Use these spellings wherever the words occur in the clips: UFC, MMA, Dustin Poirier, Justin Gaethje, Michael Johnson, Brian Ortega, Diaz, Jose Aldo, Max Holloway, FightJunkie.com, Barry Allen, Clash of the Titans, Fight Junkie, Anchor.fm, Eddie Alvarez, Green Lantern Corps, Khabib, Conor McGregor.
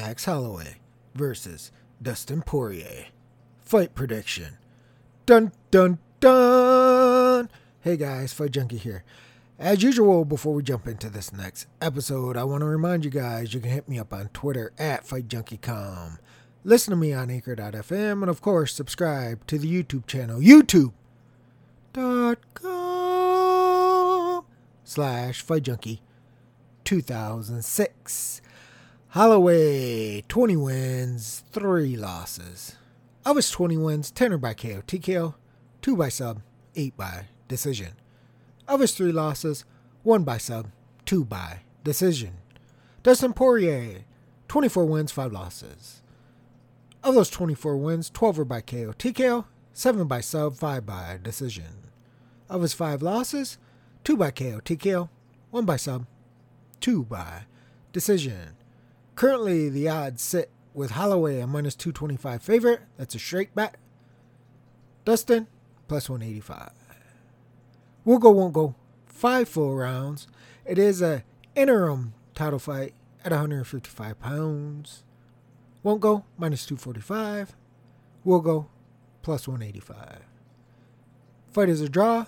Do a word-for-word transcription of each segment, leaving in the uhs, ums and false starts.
Max Holloway versus Dustin Poirier. Fight prediction. Dun, dun, dun. Hey guys, Fight Junkie here. As usual, before we jump into this next episode, I want to remind you guys you can hit me up on Twitter at Fight Junkie dot com. Listen to me on Anchor dot f m, and of course, subscribe to the YouTube channel, YouTube dot com slash Fight Junkie two thousand six. Holloway, twenty wins, three losses. Of his twenty wins, ten are by K O, T K O, two by sub, eight by decision. Of his three losses, one by sub, two by decision. Dustin Poirier, twenty-four wins, five losses. Of those twenty-four wins, twelve were by K O, T K O, seven by sub, five by decision. Of his five losses, two by K O, T K O, one by sub, two by decision. Currently, the odds sit with Holloway a minus two twenty-five favorite. That's a straight bet. Dustin, plus one eighty-five. We'll go, won't go. Five full rounds. It is a interim title fight at one fifty-five pounds. Won't go, minus two forty-five. We'll go, plus one eighty-five. Fight is a draw,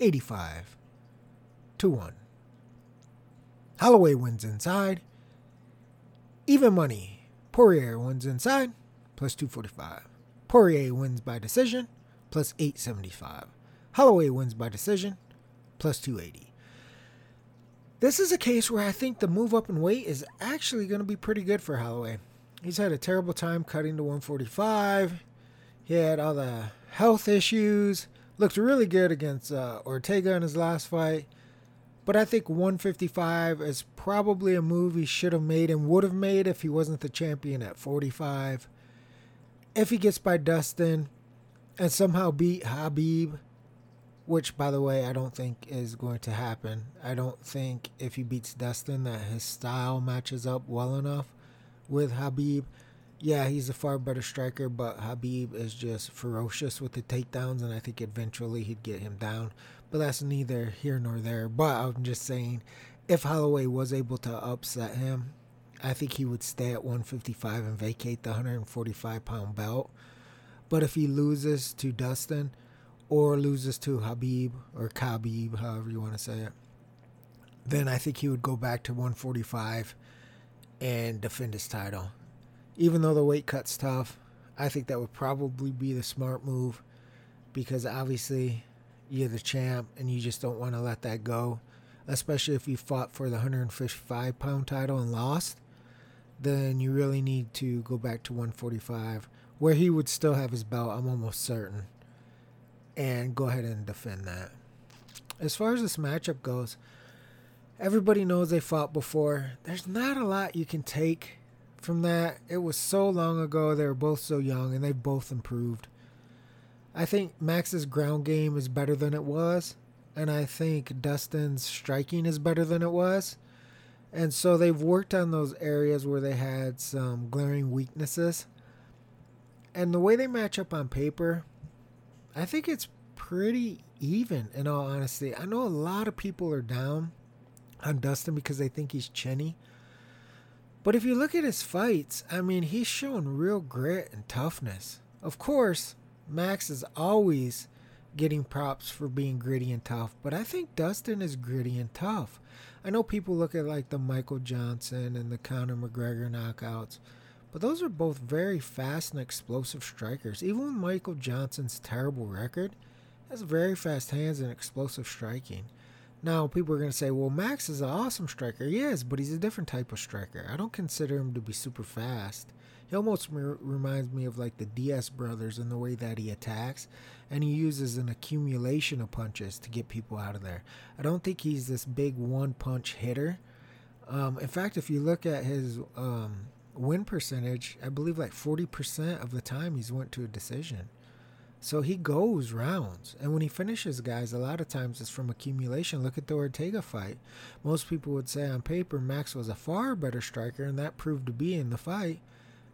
eighty-five to one. Holloway wins inside. Even money. Poirier wins inside, plus two forty-five. Poirier wins by decision, plus eight seventy-five. Holloway wins by decision, plus two eighty. This is a case where I think the move up in weight is actually going to be pretty good for Holloway. He's had a terrible time cutting to one forty-five. He had all the health issues. Looked really good against uh, Ortega in his last fight. But I think one fifty-five is probably a move he should have made and would have made if he wasn't the champion at forty-five. If he gets by Dustin and somehow beat Khabib, which, by the way, I don't think is going to happen. I don't think if he beats Dustin that his style matches up well enough with Khabib. Yeah, he's a far better striker, but Khabib is just ferocious with the takedowns, and I think eventually he'd get him down. But that's neither here nor there. But I'm just saying, if Holloway was able to upset him, I think he would stay at one fifty-five and vacate the one forty-five pound belt. But if he loses to Dustin or loses to Khabib or Khabib, however you want to say it, then I think he would go back to one forty-five and defend his title. Even though the weight cut's tough, I think that would probably be the smart move because obviously you're the champ and you just don't want to let that go. Especially if you fought for the one fifty-five pound title and lost, then you really need to go back to one forty-five where he would still have his belt, I'm almost certain, and go ahead and defend that. As far as this matchup goes, everybody knows they fought before. There's not a lot you can take from that. It was so long ago. They were both so young and they both improved. I think Max's ground game is better than it was, and I think Dustin's striking is better than it was, and so they've worked on those areas where they had some glaring weaknesses. And the way they match up on paper, I think it's pretty even, in all honesty. I know a lot of people are down on Dustin because they think he's chinny. But if you look at his fights, I mean, he's shown real grit and toughness. Of course, Max is always getting props for being gritty and tough, but I think Dustin is gritty and tough. I know people look at like the Michael Johnson and the Conor McGregor knockouts, but those are both very fast and explosive strikers. Even with Michael Johnson's terrible record, he has very fast hands and explosive striking. Now, people are going to say, well, Max is an awesome striker. He is, but he's a different type of striker. I don't consider him to be super fast. He almost re- reminds me of like the Diaz brothers in the way that he attacks. And he uses an accumulation of punches to get people out of there. I don't think he's this big one-punch hitter. Um, in fact, if you look at his um, win percentage, I believe like forty percent of the time he's went to a decision. So he goes rounds. And when he finishes guys, a lot of times it's from accumulation. Look at the Ortega fight. Most people would say on paper, Max was a far better striker, and that proved to be in the fight.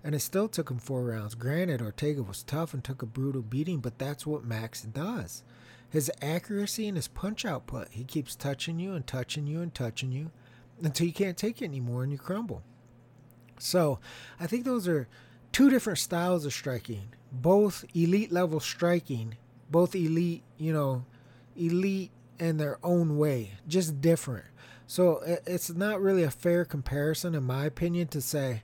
And it still took him four rounds. Granted, Ortega was tough and took a brutal beating, but that's what Max does. His accuracy and his punch output. He keeps touching you and touching you and touching you until you can't take it anymore and you crumble. So I think those are two different styles of striking, both elite level striking, both elite, you know, elite in their own way, just different. So it's not really a fair comparison, in my opinion, to say,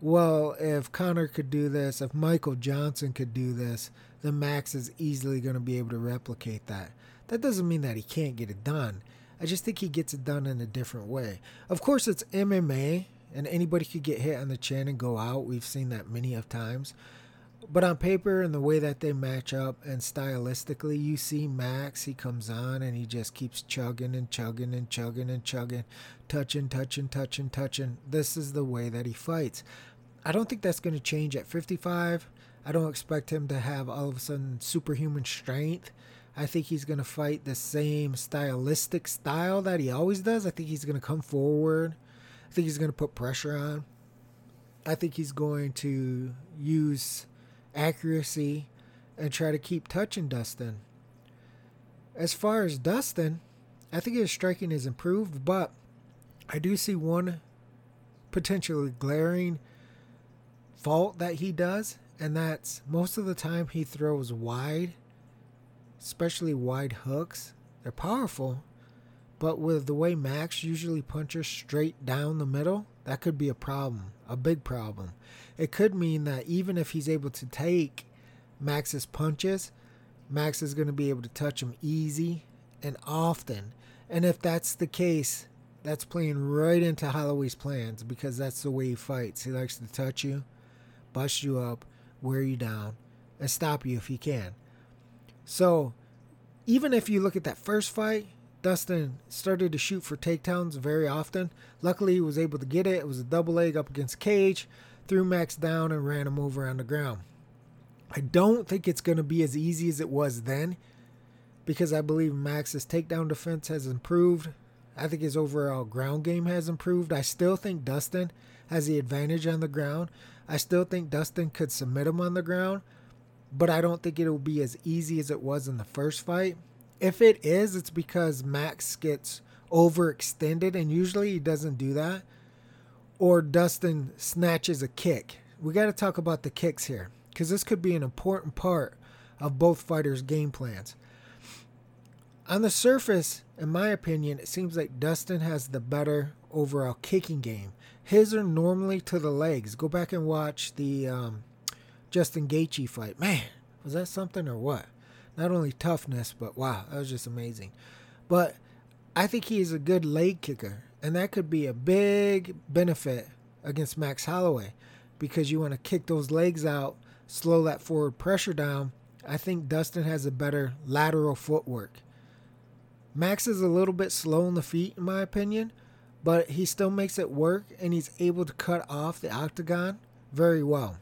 well, if Conor could do this, if Michael Johnson could do this, then Max is easily going to be able to replicate that. That doesn't mean that he can't get it done. I just think he gets it done in a different way. Of course, it's M M A, and anybody could get hit on the chin and go out. We've seen that many of times. But on paper and the way that they match up and stylistically, you see Max, he comes on and he just keeps chugging and chugging and chugging and chugging, touching, touching, touching, touching. This is the way that he fights. I don't think that's going to change at fifty-five. I don't expect him to have all of a sudden superhuman strength. I think he's going to fight the same stylistic style that he always does. I think he's going to come forward. I think he's going to put pressure on. I think he's going to use accuracy and try to keep touching Dustin. As far as Dustin, I think his striking is improved, but I do see one potentially glaring fault that he does, and that's most of the time he throws wide, especially wide hooks. They're powerful, but with the way Max usually punches straight down the middle, that could be a problem, a big problem. It could mean that even if he's able to take Max's punches, Max is going to be able to touch him easy and often. And if that's the case, that's playing right into Holloway's plans, because that's the way he fights. He likes to touch you, bust you up, wear you down, and stop you if he can. So even if you look at that first fight, Dustin started to shoot for takedowns very often. Luckily, he was able to get it. It was a double leg up against cage, threw Max down and ran him over on the ground. I don't think it's going to be as easy as it was then, because I believe Max's takedown defense has improved. I think his overall ground game has improved. I still think Dustin has the advantage on the ground. I still think Dustin could submit him on the ground, but I don't think it will be as easy as it was in the first fight. If it is, it's because Max gets overextended, and usually he doesn't do that, or Dustin snatches a kick. We got to talk about the kicks here, because this could be an important part of both fighters' game plans. On the surface, in my opinion, it seems like Dustin has the better overall kicking game. His are normally to the legs. Go back and watch the um, Justin Gaethje fight. Man, was that something or what? Not only toughness, but wow, that was just amazing. But I think he is a good leg kicker, and that could be a big benefit against Max Holloway, because you want to kick those legs out, slow that forward pressure down. I think Dustin has a better lateral footwork. Max is a little bit slow on the feet, in my opinion, but he still makes it work, and he's able to cut off the octagon very well.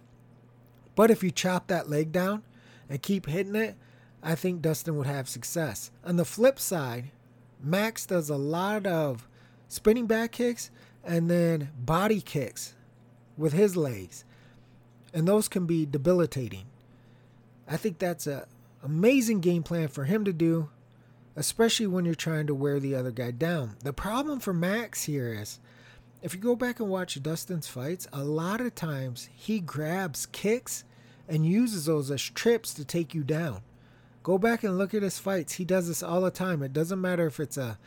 But if you chop that leg down and keep hitting it, I think Dustin would have success. On the flip side, Max does a lot of spinning back kicks and then body kicks with his legs, and those can be debilitating. I think that's an amazing game plan for him to do, especially when you're trying to wear the other guy down. The problem for Max here is, if you go back and watch Dustin's fights, a lot of times he grabs kicks and uses those as trips to take you down. Go back and look at his fights. He does this all the time. It doesn't matter if it's a,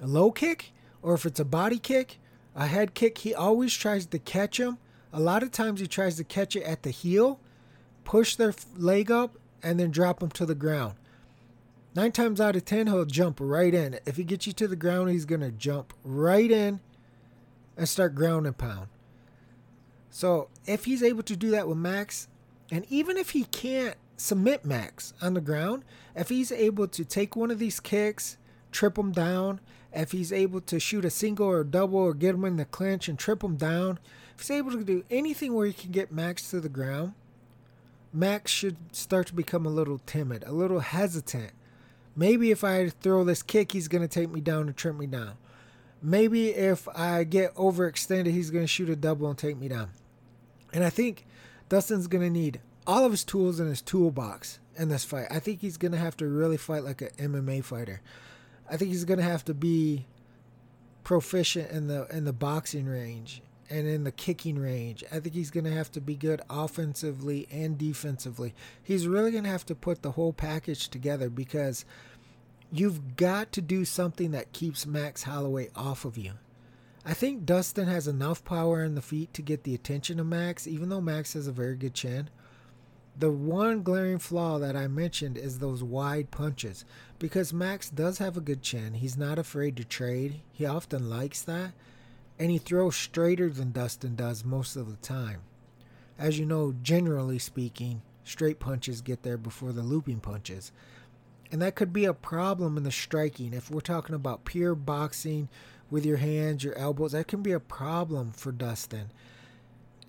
a low kick or if it's a body kick, a head kick. He always tries to catch him. A lot of times he tries to catch it at the heel, push their leg up, and then drop them to the ground. Nine times out of ten, he'll jump right in. If he gets you to the ground, he's going to jump right in and start ground and pound. So if he's able to do that with Max, and even if he can't submit Max on the ground, if he's able to take one of these kicks, trip him down, if he's able to shoot a single or a double or get him in the clinch and trip him down, if he's able to do anything where he can get Max to the ground, Max should start to become a little timid, a little hesitant. Maybe if I throw this kick, he's going to take me down and trip me down. Maybe if I get overextended, he's going to shoot a double and take me down. And I think Dustin's going to need all of his tools in his toolbox in this fight. I think he's going to have to really fight like an M M A fighter. I think he's going to have to be proficient in the in the boxing range and in the kicking range. I think he's going to have to be good offensively and defensively. He's really going to have to put the whole package together, because you've got to do something that keeps Max Holloway off of you. I think Dustin has enough power in the feet to get the attention of Max, even though Max has a very good chin. The one glaring flaw that I mentioned is those wide punches, because Max does have a good chin. He's not afraid to trade. He often likes that, and he throws straighter than Dustin does most of the time. As you know, generally speaking, straight punches get there before the looping punches, and that could be a problem in the striking. If we're talking about pure boxing with your hands, your elbows, that can be a problem for Dustin.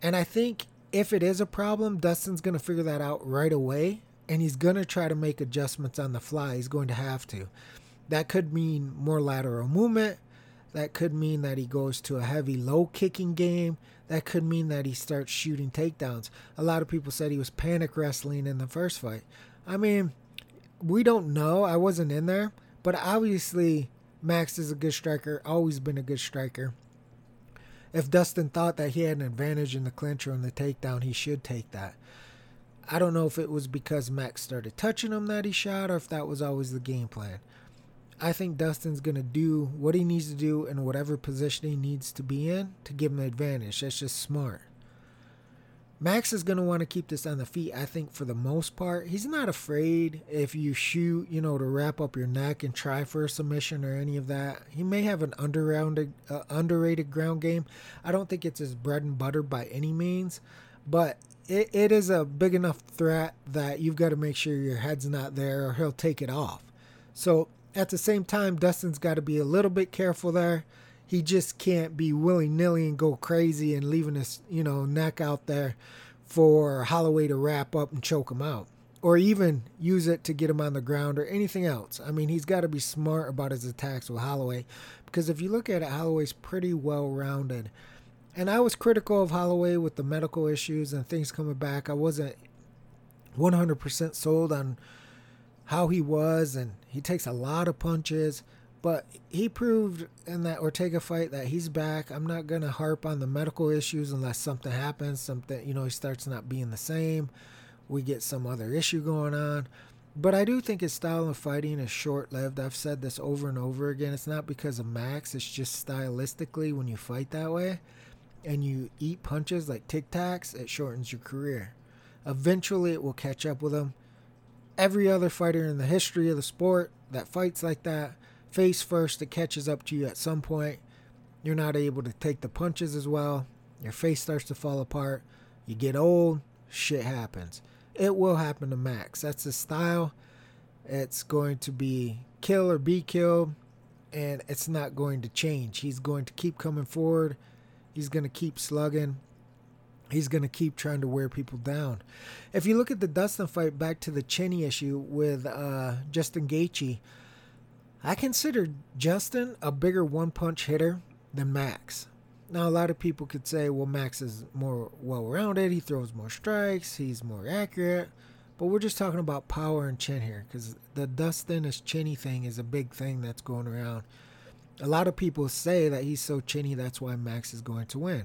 And I think if it is a problem, Dustin's going to figure that out right away, and he's going to try to make adjustments on the fly. He's going to have to. That could mean more lateral movement. That could mean that he goes to a heavy low kicking game. That could mean that he starts shooting takedowns. A lot of people said he was panic wrestling in the first fight. I mean, we don't know. I wasn't in there. But obviously, Max is a good striker, always been a good striker. If Dustin thought that he had an advantage in the clinch or in the takedown, he should take that. I don't know if it was because Max started touching him that he shot, or if that was always the game plan. I think Dustin's going to do what he needs to do in whatever position he needs to be in to give him an advantage. That's just smart. Max is going to want to keep this on the feet, I think, for the most part. He's not afraid if you shoot, you know, to wrap up your neck and try for a submission or any of that. He may have an underrated, uh, underrated ground game. I don't think it's his bread and butter by any means, but it, it is a big enough threat that you've got to make sure your head's not there, or he'll take it off. So at the same time, Dustin's got to be a little bit careful there. He just can't be willy-nilly and go crazy and leaving his, you know, neck out there for Holloway to wrap up and choke him out, or even use it to get him on the ground or anything else. I mean, he's got to be smart about his attacks with Holloway, because if you look at it, Holloway's pretty well-rounded. And I was critical of Holloway with the medical issues and things coming back. I wasn't one hundred percent sold on how he was, and he takes a lot of punches. But he proved in that Ortega fight that he's back. I'm not going to harp on the medical issues unless something happens. Something, you know, he starts not being the same. We get some other issue going on. But I do think his style of fighting is short-lived. I've said this over and over again. It's not because of Max. It's just stylistically, when you fight that way and you eat punches like Tic Tacs, it shortens your career. Eventually, it will catch up with him. Every other fighter in the history of the sport that fights like that, face first, it catches up to you at some point. You're not able to take the punches as well. Your face starts to fall apart. You get old. Shit happens. It will happen to Max. That's his style. It's going to be kill or be killed, and it's not going to change. He's going to keep coming forward. He's going to keep slugging. He's going to keep trying to wear people down. If you look at the Dustin fight, back to the chinny issue with uh, Justin Gaethje, I consider Justin a bigger one-punch hitter than Max. Now, a lot of people could say, well, Max is more well-rounded. He throws more strikes. He's more accurate. But we're just talking about power and chin here, because the Dustin is chinny thing is a big thing that's going around. A lot of people say that he's so chinny, that's why Max is going to win.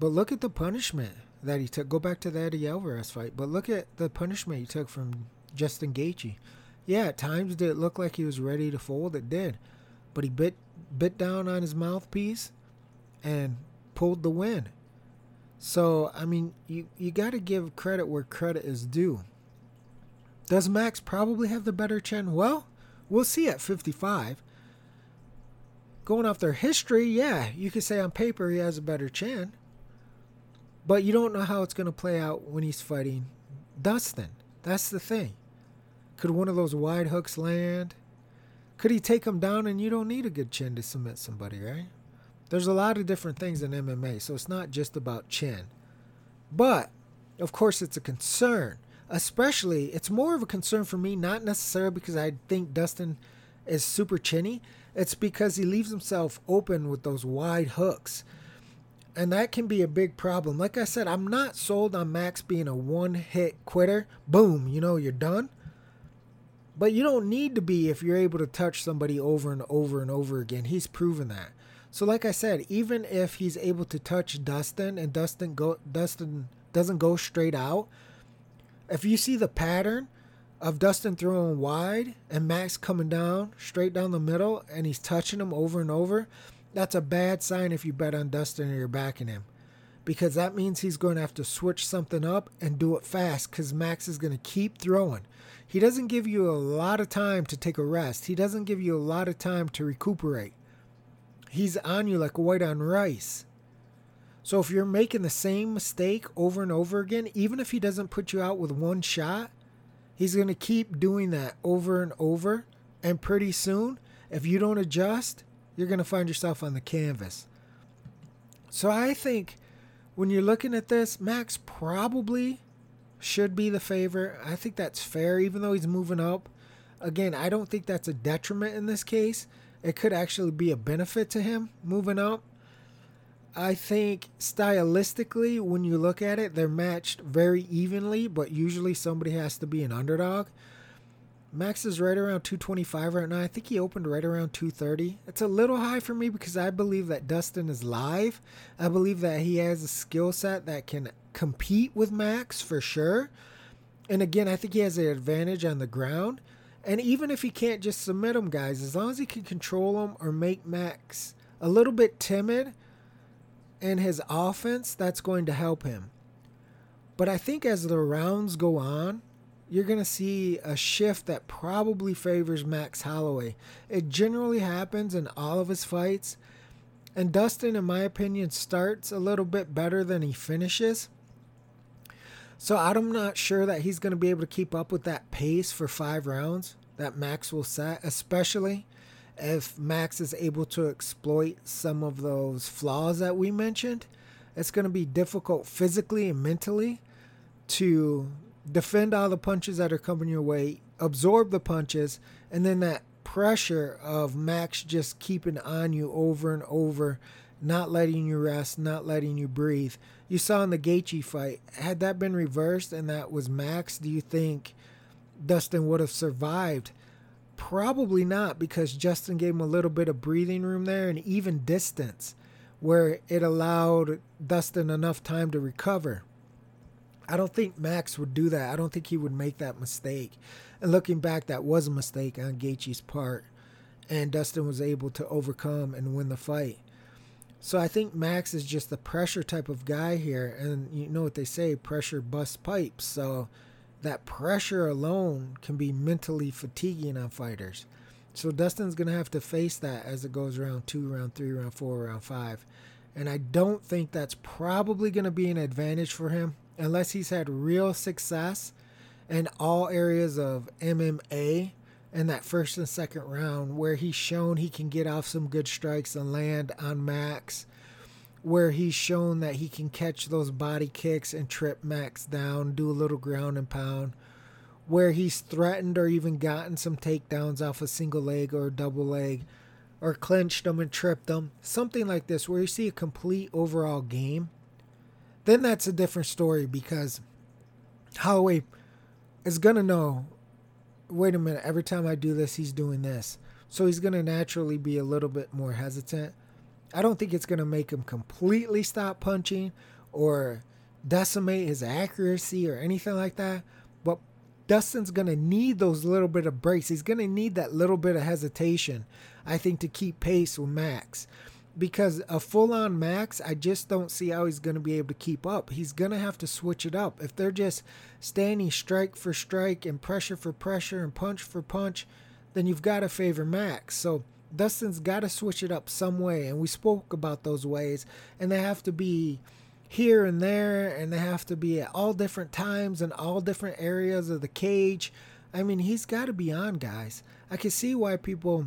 But look at the punishment that he took. Go back to the Eddie Alvarez fight. But look at the punishment he took from Justin Gaethje. Yeah, at times did it look like he was ready to fold? It did. But he bit bit down on his mouthpiece and pulled the win. So, I mean, you, you got to give credit where credit is due. Does Max probably have the better chin? Well, we'll see at fifty-five. Going off their history, yeah, you could say on paper he has a better chin. But you don't know how it's going to play out when he's fighting Dustin. That's the thing. Could one of those wide hooks land? Could he take him down? And you don't need a good chin to submit somebody, right? There's a lot of different things in M M A, so it's not just about chin. But, of course, it's a concern. Especially, it's more of a concern for me, not necessarily because I think Dustin is super chinny. It's because he leaves himself open with those wide hooks. And that can be a big problem. Like I said, I'm not sold on Max being a one-hit quitter. Boom, you know, you're done. But you don't need to be if you're able to touch somebody over and over and over again. He's proven that. So like I said, even if he's able to touch Dustin and Dustin go Dustin doesn't go straight out, if you see the pattern of Dustin throwing wide and Max coming down straight down the middle and he's touching him over and over, that's a bad sign if you bet on Dustin or you're backing him, because that means he's going to have to switch something up and do it fast, because Max is going to keep throwing. He doesn't give you a lot of time to take a rest. He doesn't give you a lot of time to recuperate. He's on you like white on rice. So if you're making the same mistake over and over again, even if he doesn't put you out with one shot, he's going to keep doing that over and over. And pretty soon, if you don't adjust, you're going to find yourself on the canvas. So I think when you're looking at this, Max probably should be the favorite. I think that's fair, even though he's moving up. Again, I don't think that's a detriment in this case. It could actually be a benefit to him moving up. I think stylistically, when you look at it, they're matched very evenly, but usually somebody has to be an underdog. Max is right around two twenty-five right now. I think he opened right around two thirty. It's a little high for me because I believe that Dustin is live. I believe that he has a skill set that can compete with Max for sure. And again, I think he has an advantage on the ground. And even if he can't just submit him, guys, as long as he can control him or make Max a little bit timid in his offense, that's going to help him. But I think as the rounds go on, you're going to see a shift that probably favors Max Holloway. It generally happens in all of his fights. And Dustin, in my opinion, starts a little bit better than he finishes. So I'm not sure that he's going to be able to keep up with that pace for five rounds that Max will set, especially if Max is able to exploit some of those flaws that we mentioned. It's going to be difficult physically and mentally to defend all the punches that are coming your way, absorb the punches, and then that pressure of Max just keeping on you over and over, not letting you rest, not letting you breathe. You saw in the Gaethje fight, had that been reversed and that was Max, do you think Dustin would have survived? Probably not, because Justin gave him a little bit of breathing room there and even distance where it allowed Dustin enough time to recover. I don't think Max would do that. I don't think he would make that mistake. And looking back, that was a mistake on Gaethje's part, and Dustin was able to overcome and win the fight. So I think Max is just the pressure type of guy here. And you know what they say, pressure busts pipes. So that pressure alone can be mentally fatiguing on fighters. So Dustin's going to have to face that as it goes round two, round three, round four, round five. And I don't think that's probably going to be an advantage for him unless he's had real success in all areas of M M A in that first and second round, where he's shown he can get off some good strikes and land on Max, where he's shown that he can catch those body kicks and trip Max down, do a little ground and pound, where he's threatened or even gotten some takedowns off a single leg or a double leg, or clinched them and tripped them, something like this, where you see a complete overall game. Then that's a different story, because Holloway is going to know, wait a minute, every time I do this, he's doing this. So he's going to naturally be a little bit more hesitant. I don't think it's going to make him completely stop punching or decimate his accuracy or anything like that. But Dustin's going to need those little bit of breaks. He's going to need that little bit of hesitation, I think, to keep pace with Max. Because a full-on Max, I just don't see how he's going to be able to keep up. He's going to have to switch it up. If they're just standing strike for strike and pressure for pressure and punch for punch, then you've got to favor Max. So Dustin's got to switch it up some way, and we spoke about those ways. And they have to be here and there, and they have to be at all different times and all different areas of the cage. I mean, he's got to be on, guys. I can see why people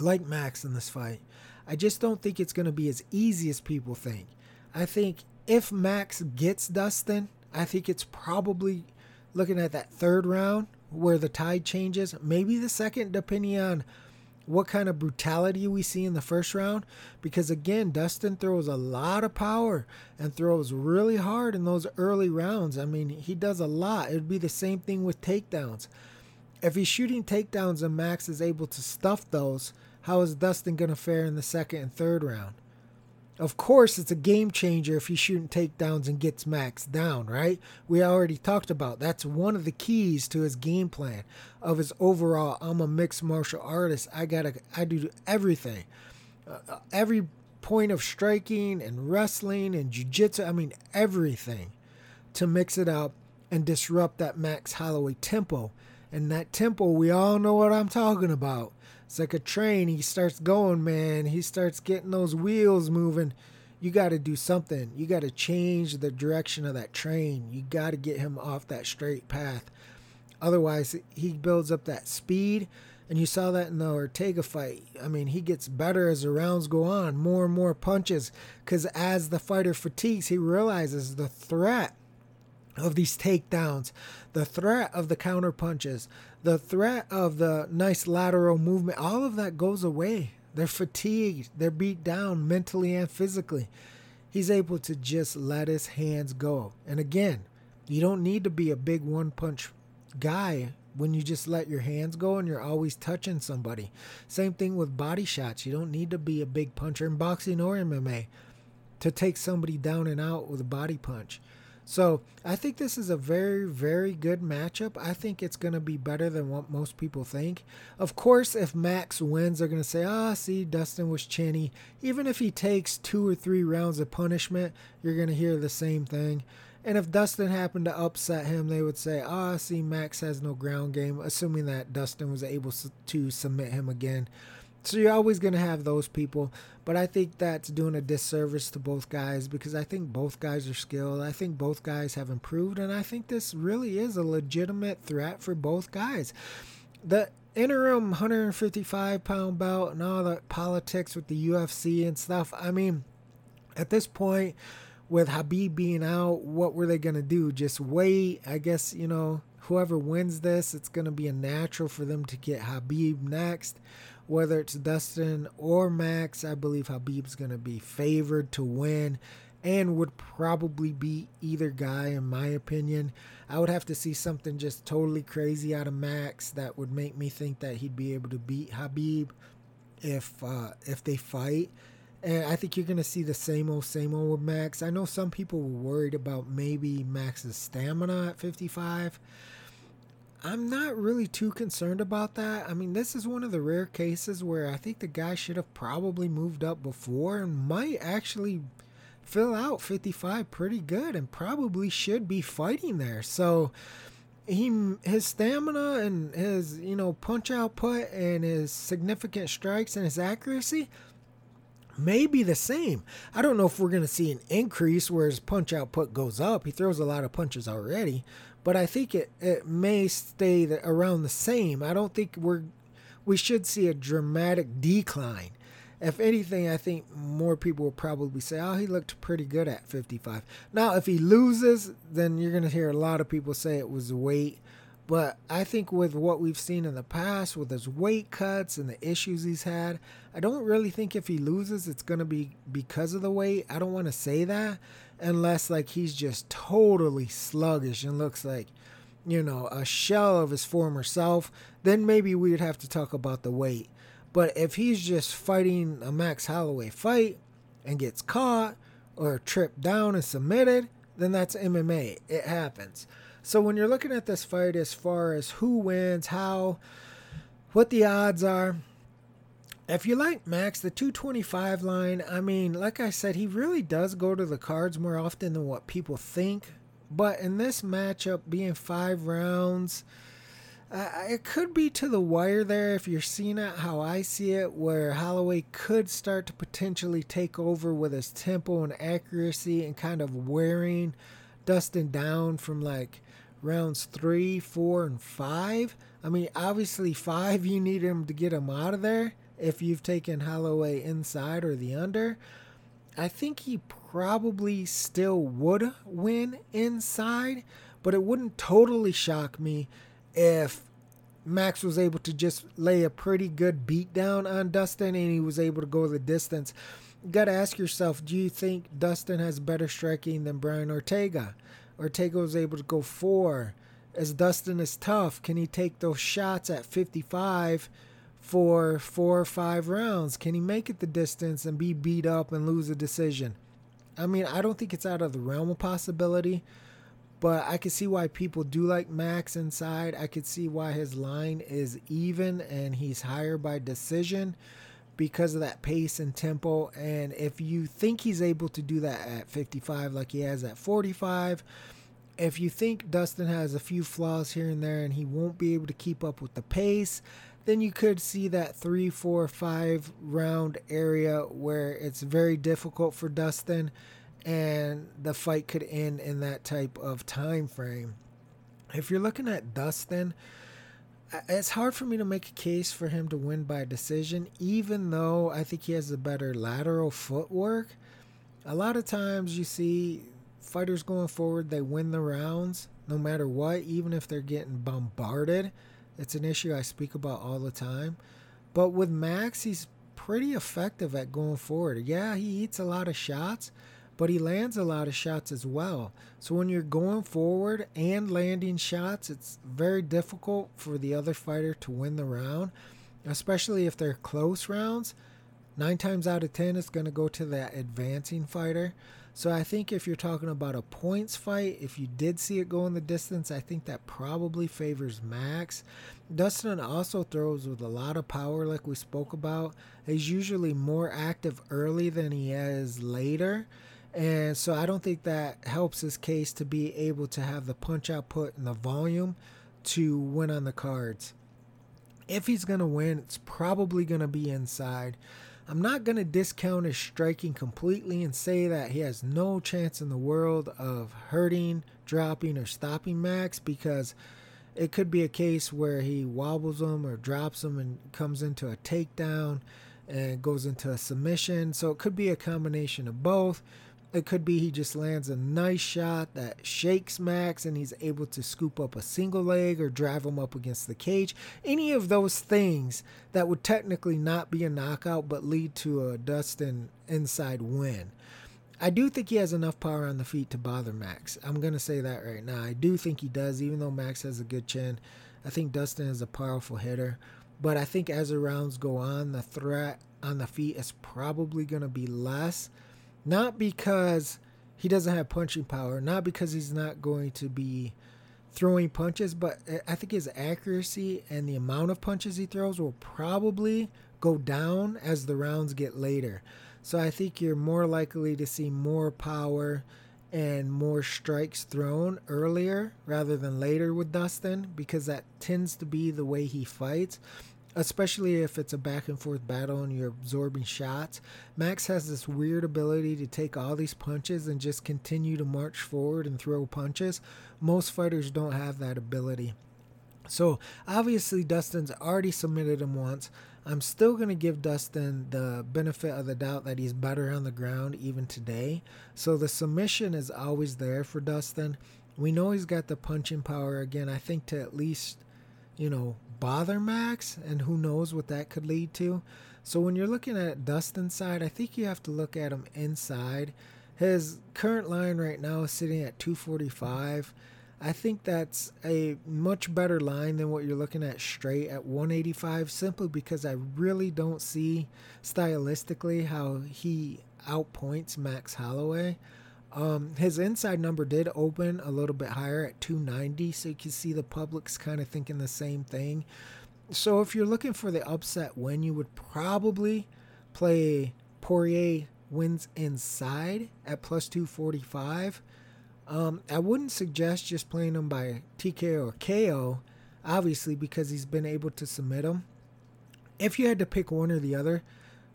like Max in this fight. I just don't think it's going to be as easy as people think. I think if Max gets Dustin, I think it's probably looking at that third round where the tide changes. Maybe the second, depending on what kind of brutality we see in the first round. Because again, Dustin throws a lot of power and throws really hard in those early rounds. I mean, he does a lot. It would be the same thing with takedowns. If he's shooting takedowns and Max is able to stuff those, How is Dustin going to fare in the second and third round? Of course, it's a game changer if he's shooting takedowns and gets Max down, right? We already talked about that's one of the keys to his game plan of his overall. I'm a mixed martial artist. I gotta, I do everything, uh, every point of striking and wrestling and jiu-jitsu. I mean, everything to mix it up and disrupt that Max Holloway tempo. And that tempo, we all know what I'm talking about. It's like a train. He starts going, man. He starts getting those wheels moving. You got to do something. You got to change the direction of that train. You got to get him off that straight path. Otherwise, he builds up that speed. And you saw that in the Ortega fight. I mean, he gets better as the rounds go on. More and more punches. Because as the fighter fatigues, he realizes the threat of these takedowns, the threat of the counter punches, the threat of the nice lateral movement, all of that goes away. They're fatigued. They're beat down mentally and physically. He's able to just let his hands go. And again, you don't need to be a big one-punch guy when you just let your hands go and you're always touching somebody. Same thing with body shots. You don't need to be a big puncher in boxing or M M A to take somebody down and out with a body punch. So I think this is a very, very good matchup. I think it's going to be better than what most people think. Of course, if Max wins, they're going to say, ah, oh, see, Dustin was chinny. Even if he takes two or three rounds of punishment, you're going to hear the same thing. And if Dustin happened to upset him, they would say, ah, oh, see, Max has no ground game, assuming that Dustin was able to submit him again. So you're always going to have those people. But I think that's doing a disservice to both guys because I think both guys are skilled. I think both guys have improved. And I think this really is a legitimate threat for both guys. The interim one fifty-five pound belt and all the politics with the U F C and stuff. I mean, at this point, with Khabib being out, what were they going to do? Just wait, I guess, you know, whoever wins this, it's going to be a natural for them to get Khabib next. Whether it's Dustin or Max, I believe Khabib's going to be favored to win and would probably beat either guy, in my opinion. I would have to see something just totally crazy out of Max that would make me think that he'd be able to beat Khabib if uh, if they fight. And I think you're going to see the same old, same old with Max. I know some people were worried about maybe Max's stamina at fifty-five. I'm not really too concerned about that. I mean, this is one of the rare cases where I think the guy should have probably moved up before and might actually fill out fifty-five pretty good and probably should be fighting there. So he, his stamina and his, you know, punch output and his significant strikes and his accuracy may be the same. I don't know if we're going to see an increase where his punch output goes up. He throws a lot of punches already. But I think it, it may stay the, around the same. I don't think we're we should see a dramatic decline. If anything, I think more people will probably say, oh, he looked pretty good at fifty-five. Now, if he loses, then you're going to hear a lot of people say it was weight. But I think with what we've seen in the past, with his weight cuts and the issues he's had, I don't really think if he loses, it's going to be because of the weight. I don't want to say that. Unless, like, he's just totally sluggish and looks like, you know, a shell of his former self, then maybe we would have to talk about the weight. But if he's just fighting a Max Holloway fight and gets caught or tripped down and submitted, then that's M M A. It happens. So when you're looking at this fight as far as who wins, how, what the odds are, if you like Max, the two twenty-five line, I mean, like I said, he really does go to the cards more often than what people think. But in this matchup, being five rounds, uh, it could be to the wire there if you're seeing it how I see it, where Holloway could start to potentially take over with his tempo and accuracy and kind of wearing Dustin down from like rounds three, four, and five. I mean, obviously five, you need him to get him out of there. If you've taken Holloway inside or the under, I think he probably still would win inside, but it wouldn't totally shock me if Max was able to just lay a pretty good beatdown on Dustin and he was able to go the distance. You got to ask yourself, do you think Dustin has better striking than Brian Ortega? Ortega was able to go four. As Dustin is tough, can he take those shots at fifty-five for four or five rounds? Can he make it the distance and be beat up and lose a decision? I mean, I don't think it's out of the realm of possibility, but I can see why people do like Max inside. I could see why his line is even and he's higher by decision because of that pace and tempo. And if you think he's able to do that at fifty-five like he has at forty-five, if you think Dustin has a few flaws here and there and he won't be able to keep up with the pace, then you could see that three, four, five round area where it's very difficult for Dustin and the fight could end in that type of time frame. If you're looking at Dustin, it's hard for me to make a case for him to win by decision, even though I think he has a better lateral footwork. A lot of times you see fighters going forward, they win the rounds no matter what, even if they're getting bombarded. It's an issue I speak about all the time. But with Max, he's pretty effective at going forward. Yeah, he eats a lot of shots, but he lands a lot of shots as well. So when you're going forward and landing shots, it's very difficult for the other fighter to win the round, especially if they're close rounds. Nine times out of ten, it's going to go to that advancing fighter. So I think if you're talking about a points fight, if you did see it go in the distance, I think that probably favors Max. Dustin also throws with a lot of power like we spoke about. He's usually more active early than he is later. And so I don't think that helps his case to be able to have the punch output and the volume to win on the cards. If he's going to win, it's probably going to be inside. I'm not going to discount his striking completely and say that he has no chance in the world of hurting, dropping, or stopping Max, because it could be a case where he wobbles him or drops him and comes into a takedown and goes into a submission. So it could be a combination of both. It could be he just lands a nice shot that shakes Max and he's able to scoop up a single leg or drive him up against the cage. Any of those things that would technically not be a knockout but lead to a Dustin inside win. I do think he has enough power on the feet to bother Max. I'm going to say that right now. I do think he does, even though Max has a good chin. I think Dustin is a powerful hitter. But I think as the rounds go on, the threat on the feet is probably going to be less. Not because he doesn't have punching power, not because he's not going to be throwing punches, but I think his accuracy and the amount of punches he throws will probably go down as the rounds get later. So I think you're more likely to see more power and more strikes thrown earlier rather than later with Dustin, because that tends to be the way he fights. Especially if it's a back and forth battle and you're absorbing shots. Max has this weird ability to take all these punches and just continue to march forward and throw punches. Most fighters don't have that ability. So obviously Dustin's already submitted him once. I'm still going to give Dustin the benefit of the doubt that he's better on the ground even today. So the submission is always there for Dustin. We know he's got the punching power again, I think, to at least, you know, bother Max, and who knows what that could lead to. So when you're looking at Dustin's side, I think you have to look at him inside. His current line right now is sitting at two forty-five. I think that's a much better line than what you're looking at straight at one eighty-five, simply because I really don't see stylistically how he outpoints Max Holloway. Um, his inside number did open a little bit higher at two ninety, so you can see the public's kind of thinking the same thing. So if you're looking for the upset win, you would probably play Poirier wins inside at plus two forty-five. Um, I wouldn't suggest just playing him by T K O or K O, obviously, because he's been able to submit him. If you had to pick one or the other,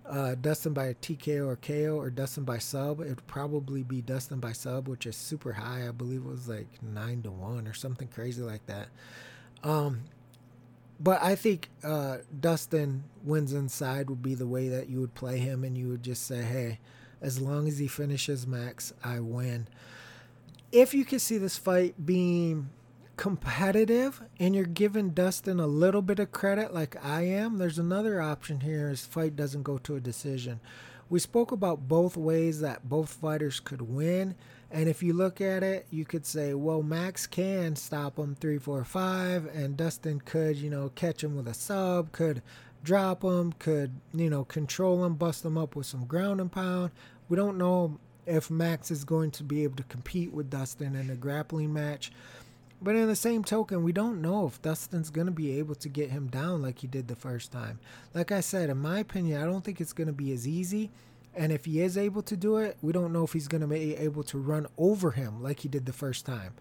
Uh, Dustin by T K O or K O, or Dustin by sub, it would probably be Dustin by sub, which is super high. I believe it was like nine to one or something crazy like that. Um, but I think uh, Dustin wins inside would be the way that you would play him, and you would just say, hey, as long as he finishes Max, I win. If you can see this fight being competitive and you're giving Dustin a little bit of credit like I am, there's another option here is fight doesn't go to a decision. We spoke about both ways that both fighters could win, and if you look at it, you could say, well, Max can stop him three, four, five, and Dustin could, you know, catch him with a sub, could drop him, could, you know, control him, bust him up with some ground and pound. We don't know if Max is going to be able to compete with Dustin in a grappling match. But in the same token, we don't know if Dustin's going to be able to get him down like he did the first time. Like I said, in my opinion, I don't think it's going to be as easy. And if he is able to do it, we don't know if he's going to be able to run over him like he did the first time.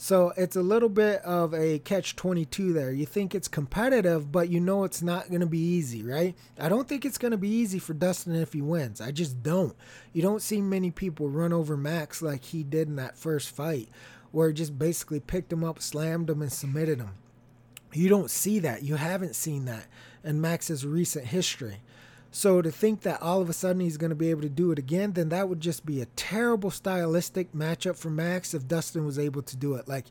So it's a little bit of a catch twenty-two there. You think it's competitive, but you know it's not going to be easy, right? I don't think it's going to be easy for Dustin if he wins. I just don't. You don't see many people run over Max like he did in that first fight, where he just basically picked him up, slammed him, and submitted him. You don't see that. You haven't seen that in Max's recent history. So to think that all of a sudden he's going to be able to do it again, then that would just be a terrible stylistic matchup for Max if Dustin was able to do it. Like,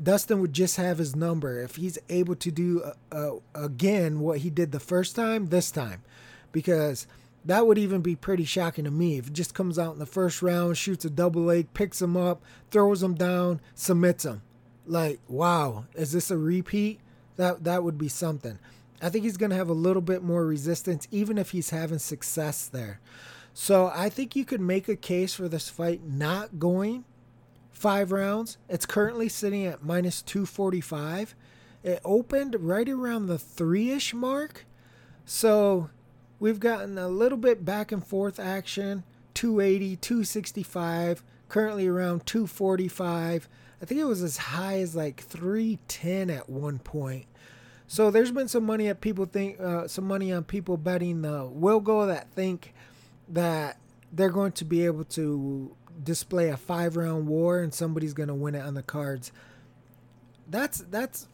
Dustin would just have his number if he's able to do uh, uh, again what he did the first time, this time. Because that would even be pretty shocking to me if he just comes out in the first round, shoots a double leg, picks him up, throws him down, submits him. Like, wow, is this a repeat? That that would be something. I think he's going to have a little bit more resistance, even if he's having success there. So I think you could make a case for this fight not going five rounds. It's currently sitting at minus two forty-five. It opened right around the three-ish mark. So we've gotten a little bit back and forth action, two eighty, two sixty-five, currently around two forty-five. I think it was as high as like three ten at one point. So there's been some money at people think uh, some money on people betting the Wilgo that think that they're going to be able to display a five-round war and somebody's going to win it on the cards. That's that's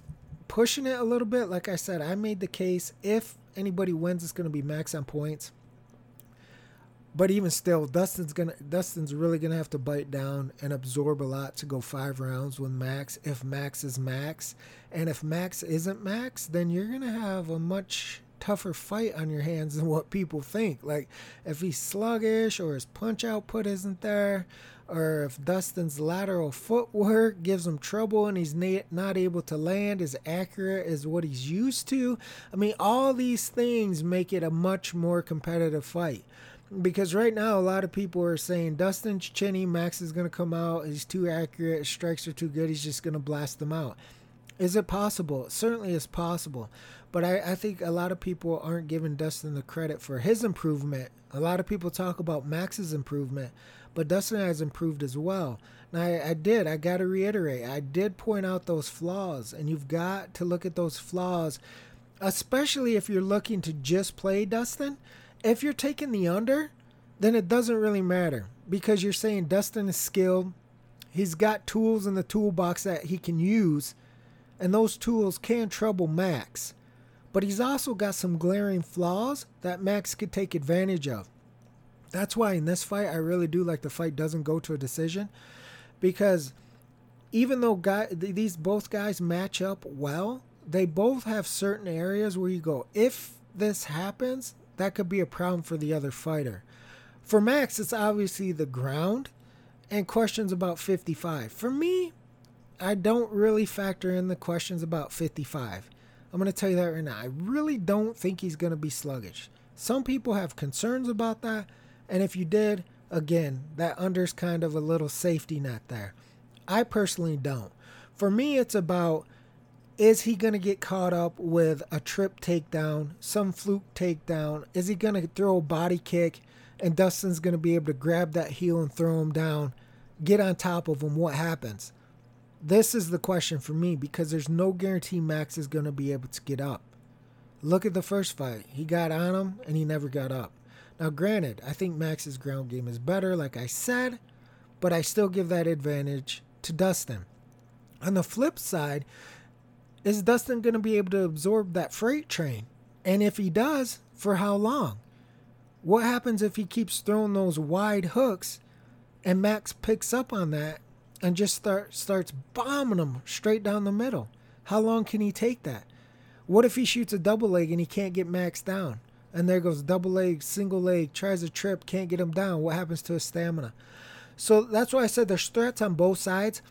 pushing it a little bit. Like I said, I made the case if anybody wins, it's going to be Max on points. But even still, Dustin's gonna Dustin's really gonna have to bite down and absorb a lot to go five rounds with Max. If Max is Max, and if Max isn't Max, then you're gonna have a much tougher fight on your hands than what people think. Like, if he's sluggish, or his punch output isn't there, or if Dustin's lateral footwork gives him trouble and he's na- not able to land as accurate as what he's used to. I mean, all these things make it a much more competitive fight. Because right now, a lot of people are saying Dustin's chinny, Max is going to come out, he's too accurate, his strikes are too good, he's just going to blast them out. Is it possible? It certainly is possible. But I, I think a lot of people aren't giving Dustin the credit for his improvement. A lot of people talk about Max's improvement, but Dustin has improved as well. And I, I did, I got to reiterate, I did point out those flaws, and you've got to look at those flaws, especially if you're looking to just play Dustin. If you're taking the under, then it doesn't really matter because you're saying Dustin is skilled. He's got tools in the toolbox that he can use, and those tools can trouble Max. But he's also got some glaring flaws that Max could take advantage of. That's why in this fight, I really do like the fight doesn't go to a decision because even though guy, these both guys match up well, they both have certain areas where you go, if this happens, that could be a problem for the other fighter. For Max, it's obviously the ground and questions about fifty-five. For me, I don't really factor in the questions about fifty-five. I'm going to tell you that right now. I really don't think he's going to be sluggish. Some people have concerns about that. And if you did, again, that under's kind of a little safety net there. I personally don't. For me, it's about, is he going to get caught up with a trip takedown, some fluke takedown? Is he going to throw a body kick and Dustin's going to be able to grab that heel and throw him down, get on top of him? What happens? This is the question for me because there's no guarantee Max is going to be able to get up. Look at the first fight. He got on him and he never got up. Now, granted, I think Max's ground game is better, like I said, but I still give that advantage to Dustin. On the flip side, is Dustin going to be able to absorb that freight train? And if he does, for how long? What happens if he keeps throwing those wide hooks and Max picks up on that and just start, starts bombing him straight down the middle? How long can he take that? What if he shoots a double leg and he can't get Max down? And there goes double leg, single leg, tries a trip, can't get him down. What happens to his stamina? So that's why I said there's threats on both sides.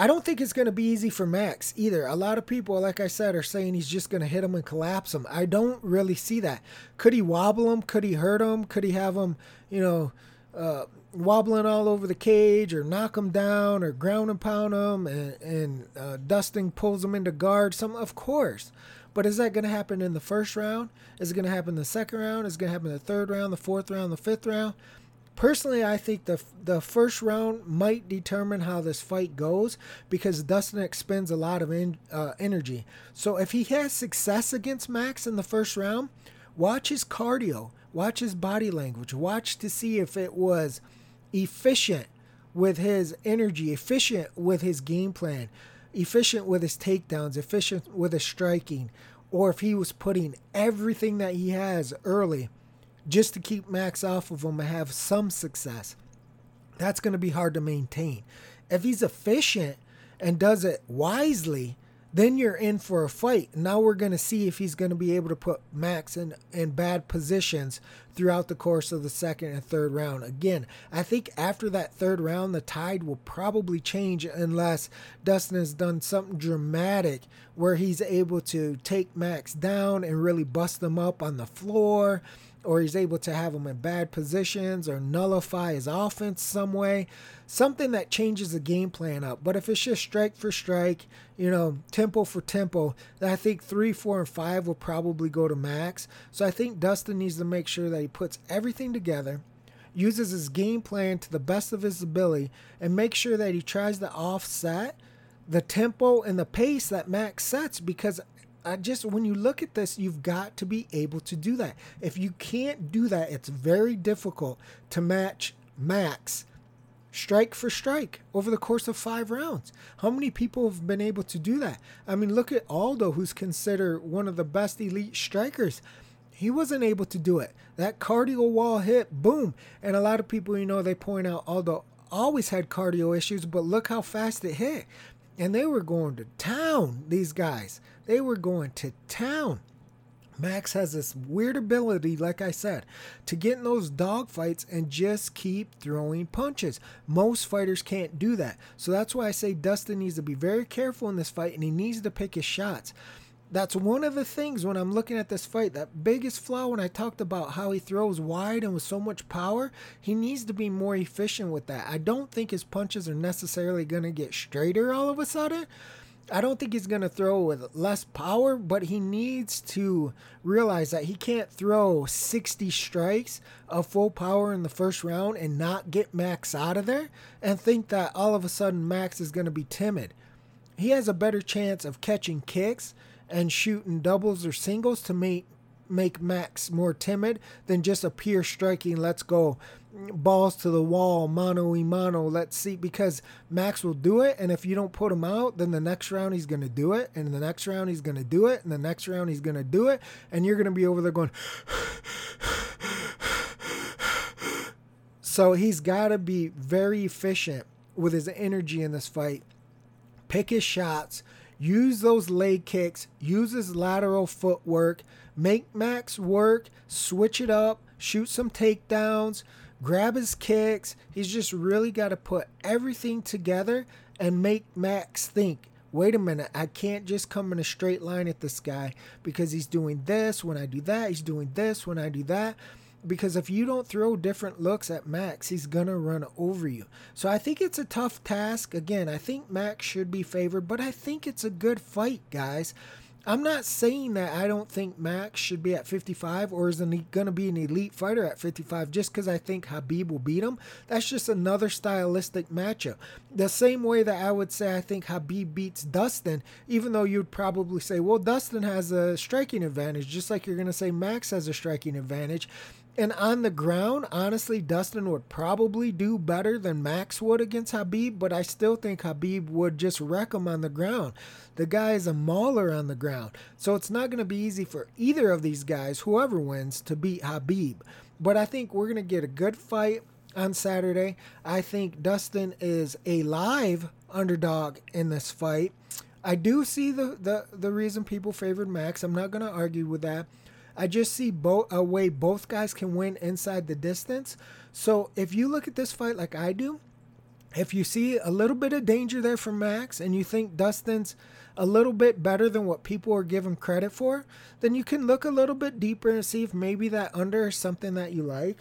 I don't think it's going to be easy for Max either. A lot of people, like I said, are saying he's just going to hit him and collapse him. I don't really see that. Could he wobble him? Could he hurt him? Could he have him, you know, uh, wobbling all over the cage, or knock him down, or ground and pound him, and, and uh, Dustin pulls him into guard? Some, of course. But is that going to happen in the first round? Is it going to happen in the second round? Is it going to happen in the third round, the fourth round, the fifth round? Personally, I think the the first round might determine how this fight goes, because Dustin expends a lot of in, uh, energy. So if he has success against Max in the first round, watch his cardio, watch his body language, watch to see if it was efficient with his energy, efficient with his game plan, efficient with his takedowns, efficient with his striking, or if he was putting everything that he has early just to keep Max off of him and have some success. That's going to be hard to maintain. If he's efficient and does it wisely, then you're in for a fight. Now we're going to see if he's going to be able to put Max in, in bad positions throughout the course of the second and third round. Again, I think after that third round, the tide will probably change, unless Dustin has done something dramatic where he's able to take Max down and really bust him up on the floor, or he's able to have him in bad positions or nullify his offense some way, something that changes the game plan up. But if it's just strike for strike, you know, tempo for tempo, then I think three, four, and five will probably go to Max. So I think Dustin needs to make sure that he puts everything together, uses his game plan to the best of his ability, and make sure that he tries to offset the tempo and the pace that Max sets, because I just, when you look at this, you've got to be able to do that. If you can't do that, it's very difficult to match Max strike for strike over the course of five rounds. How many people have been able to do that? I mean, look at Aldo, who's considered one of the best elite strikers. He wasn't able to do it. That cardio wall hit, boom. And a lot of people, you know, they point out Aldo always had cardio issues, but look how fast it hit. And they were going to town, these guys. They were going to town. Max has this weird ability, like I said, to get in those dogfights and just keep throwing punches. Most fighters can't do that. So that's why I say Dustin needs to be very careful in this fight, and he needs to pick his shots. That's one of the things when I'm looking at this fight, that biggest flaw when I talked about how he throws wide and with so much power, he needs to be more efficient with that. I don't think his punches are necessarily going to get straighter all of a sudden. I don't think he's going to throw with less power, but he needs to realize that he can't throw sixty strikes of full power in the first round and not get Max out of there and think that all of a sudden Max is going to be timid. He has a better chance of catching kicks and shooting doubles or singles to make make Max more timid than just a pure striking, let's go, balls to the wall, mano y mano, let's see, because Max will do it, and if you don't put him out, then the next round he's going to do it, and the next round he's going to do it, and the next round he's going to do it, and you're going to be over there going... So he's got to be very efficient with his energy in this fight, pick his shots, use those leg kicks, use his lateral footwork, make Max work, switch it up, shoot some takedowns, grab his kicks. He's just really got to put everything together and make Max think, wait a minute, I can't just come in a straight line at this guy, because he's doing this when I do that, he's doing this when I do that. Because if you don't throw different looks at Max, he's going to run over you. So I think it's a tough task. Again, I think Max should be favored, but I think it's a good fight, guys. I'm not saying that I don't think Max should be at fifty-five or is going to be an elite fighter at fifty-five just because I think Khabib will beat him. That's just another stylistic matchup. The same way that I would say I think Khabib beats Dustin, even though you'd probably say, well, Dustin has a striking advantage, just like you're going to say Max has a striking advantage. And on the ground, honestly, Dustin would probably do better than Max would against Khabib, but I still think Khabib would just wreck him on the ground. The guy is a mauler on the ground. So it's not going to be easy for either of these guys, whoever wins, to beat Khabib. But I think we're going to get a good fight on Saturday. I think Dustin is a live underdog in this fight. I do see the, the, the reason people favored Max. I'm not going to argue with that. I just see bo- a way both guys can win inside the distance. So if you look at this fight like I do, if you see a little bit of danger there for Max and you think Dustin's a little bit better than what people are giving credit for, then you can look a little bit deeper and see if maybe that under is something that you like.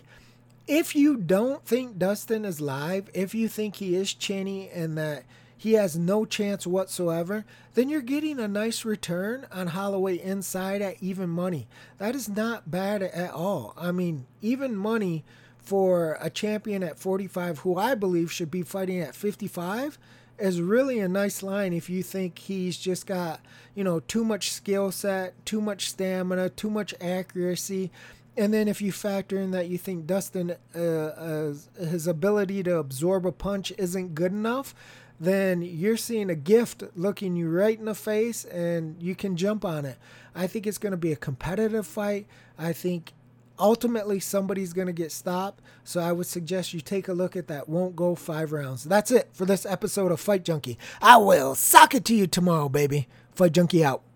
If you don't think Dustin is live, if you think he is chinny and that he has no chance whatsoever, then you're getting a nice return on Holloway inside at even money. That is not bad at all. I mean, even money for a champion at forty-five, who I believe should be fighting at fifty-five, is really a nice line if you think he's just got, you know, too much skill set, too much stamina, too much accuracy. And then if you factor in that you think Dustin, uh, uh, his ability to absorb a punch isn't good enough, then you're seeing a gift looking you right in the face and you can jump on it. I think it's going to be a competitive fight. I think ultimately somebody's going to get stopped, so I would suggest you take a look at that Won't Go five rounds. That's it for this episode of Fight Junkie. I will sock it to you tomorrow, baby. Fight Junkie out.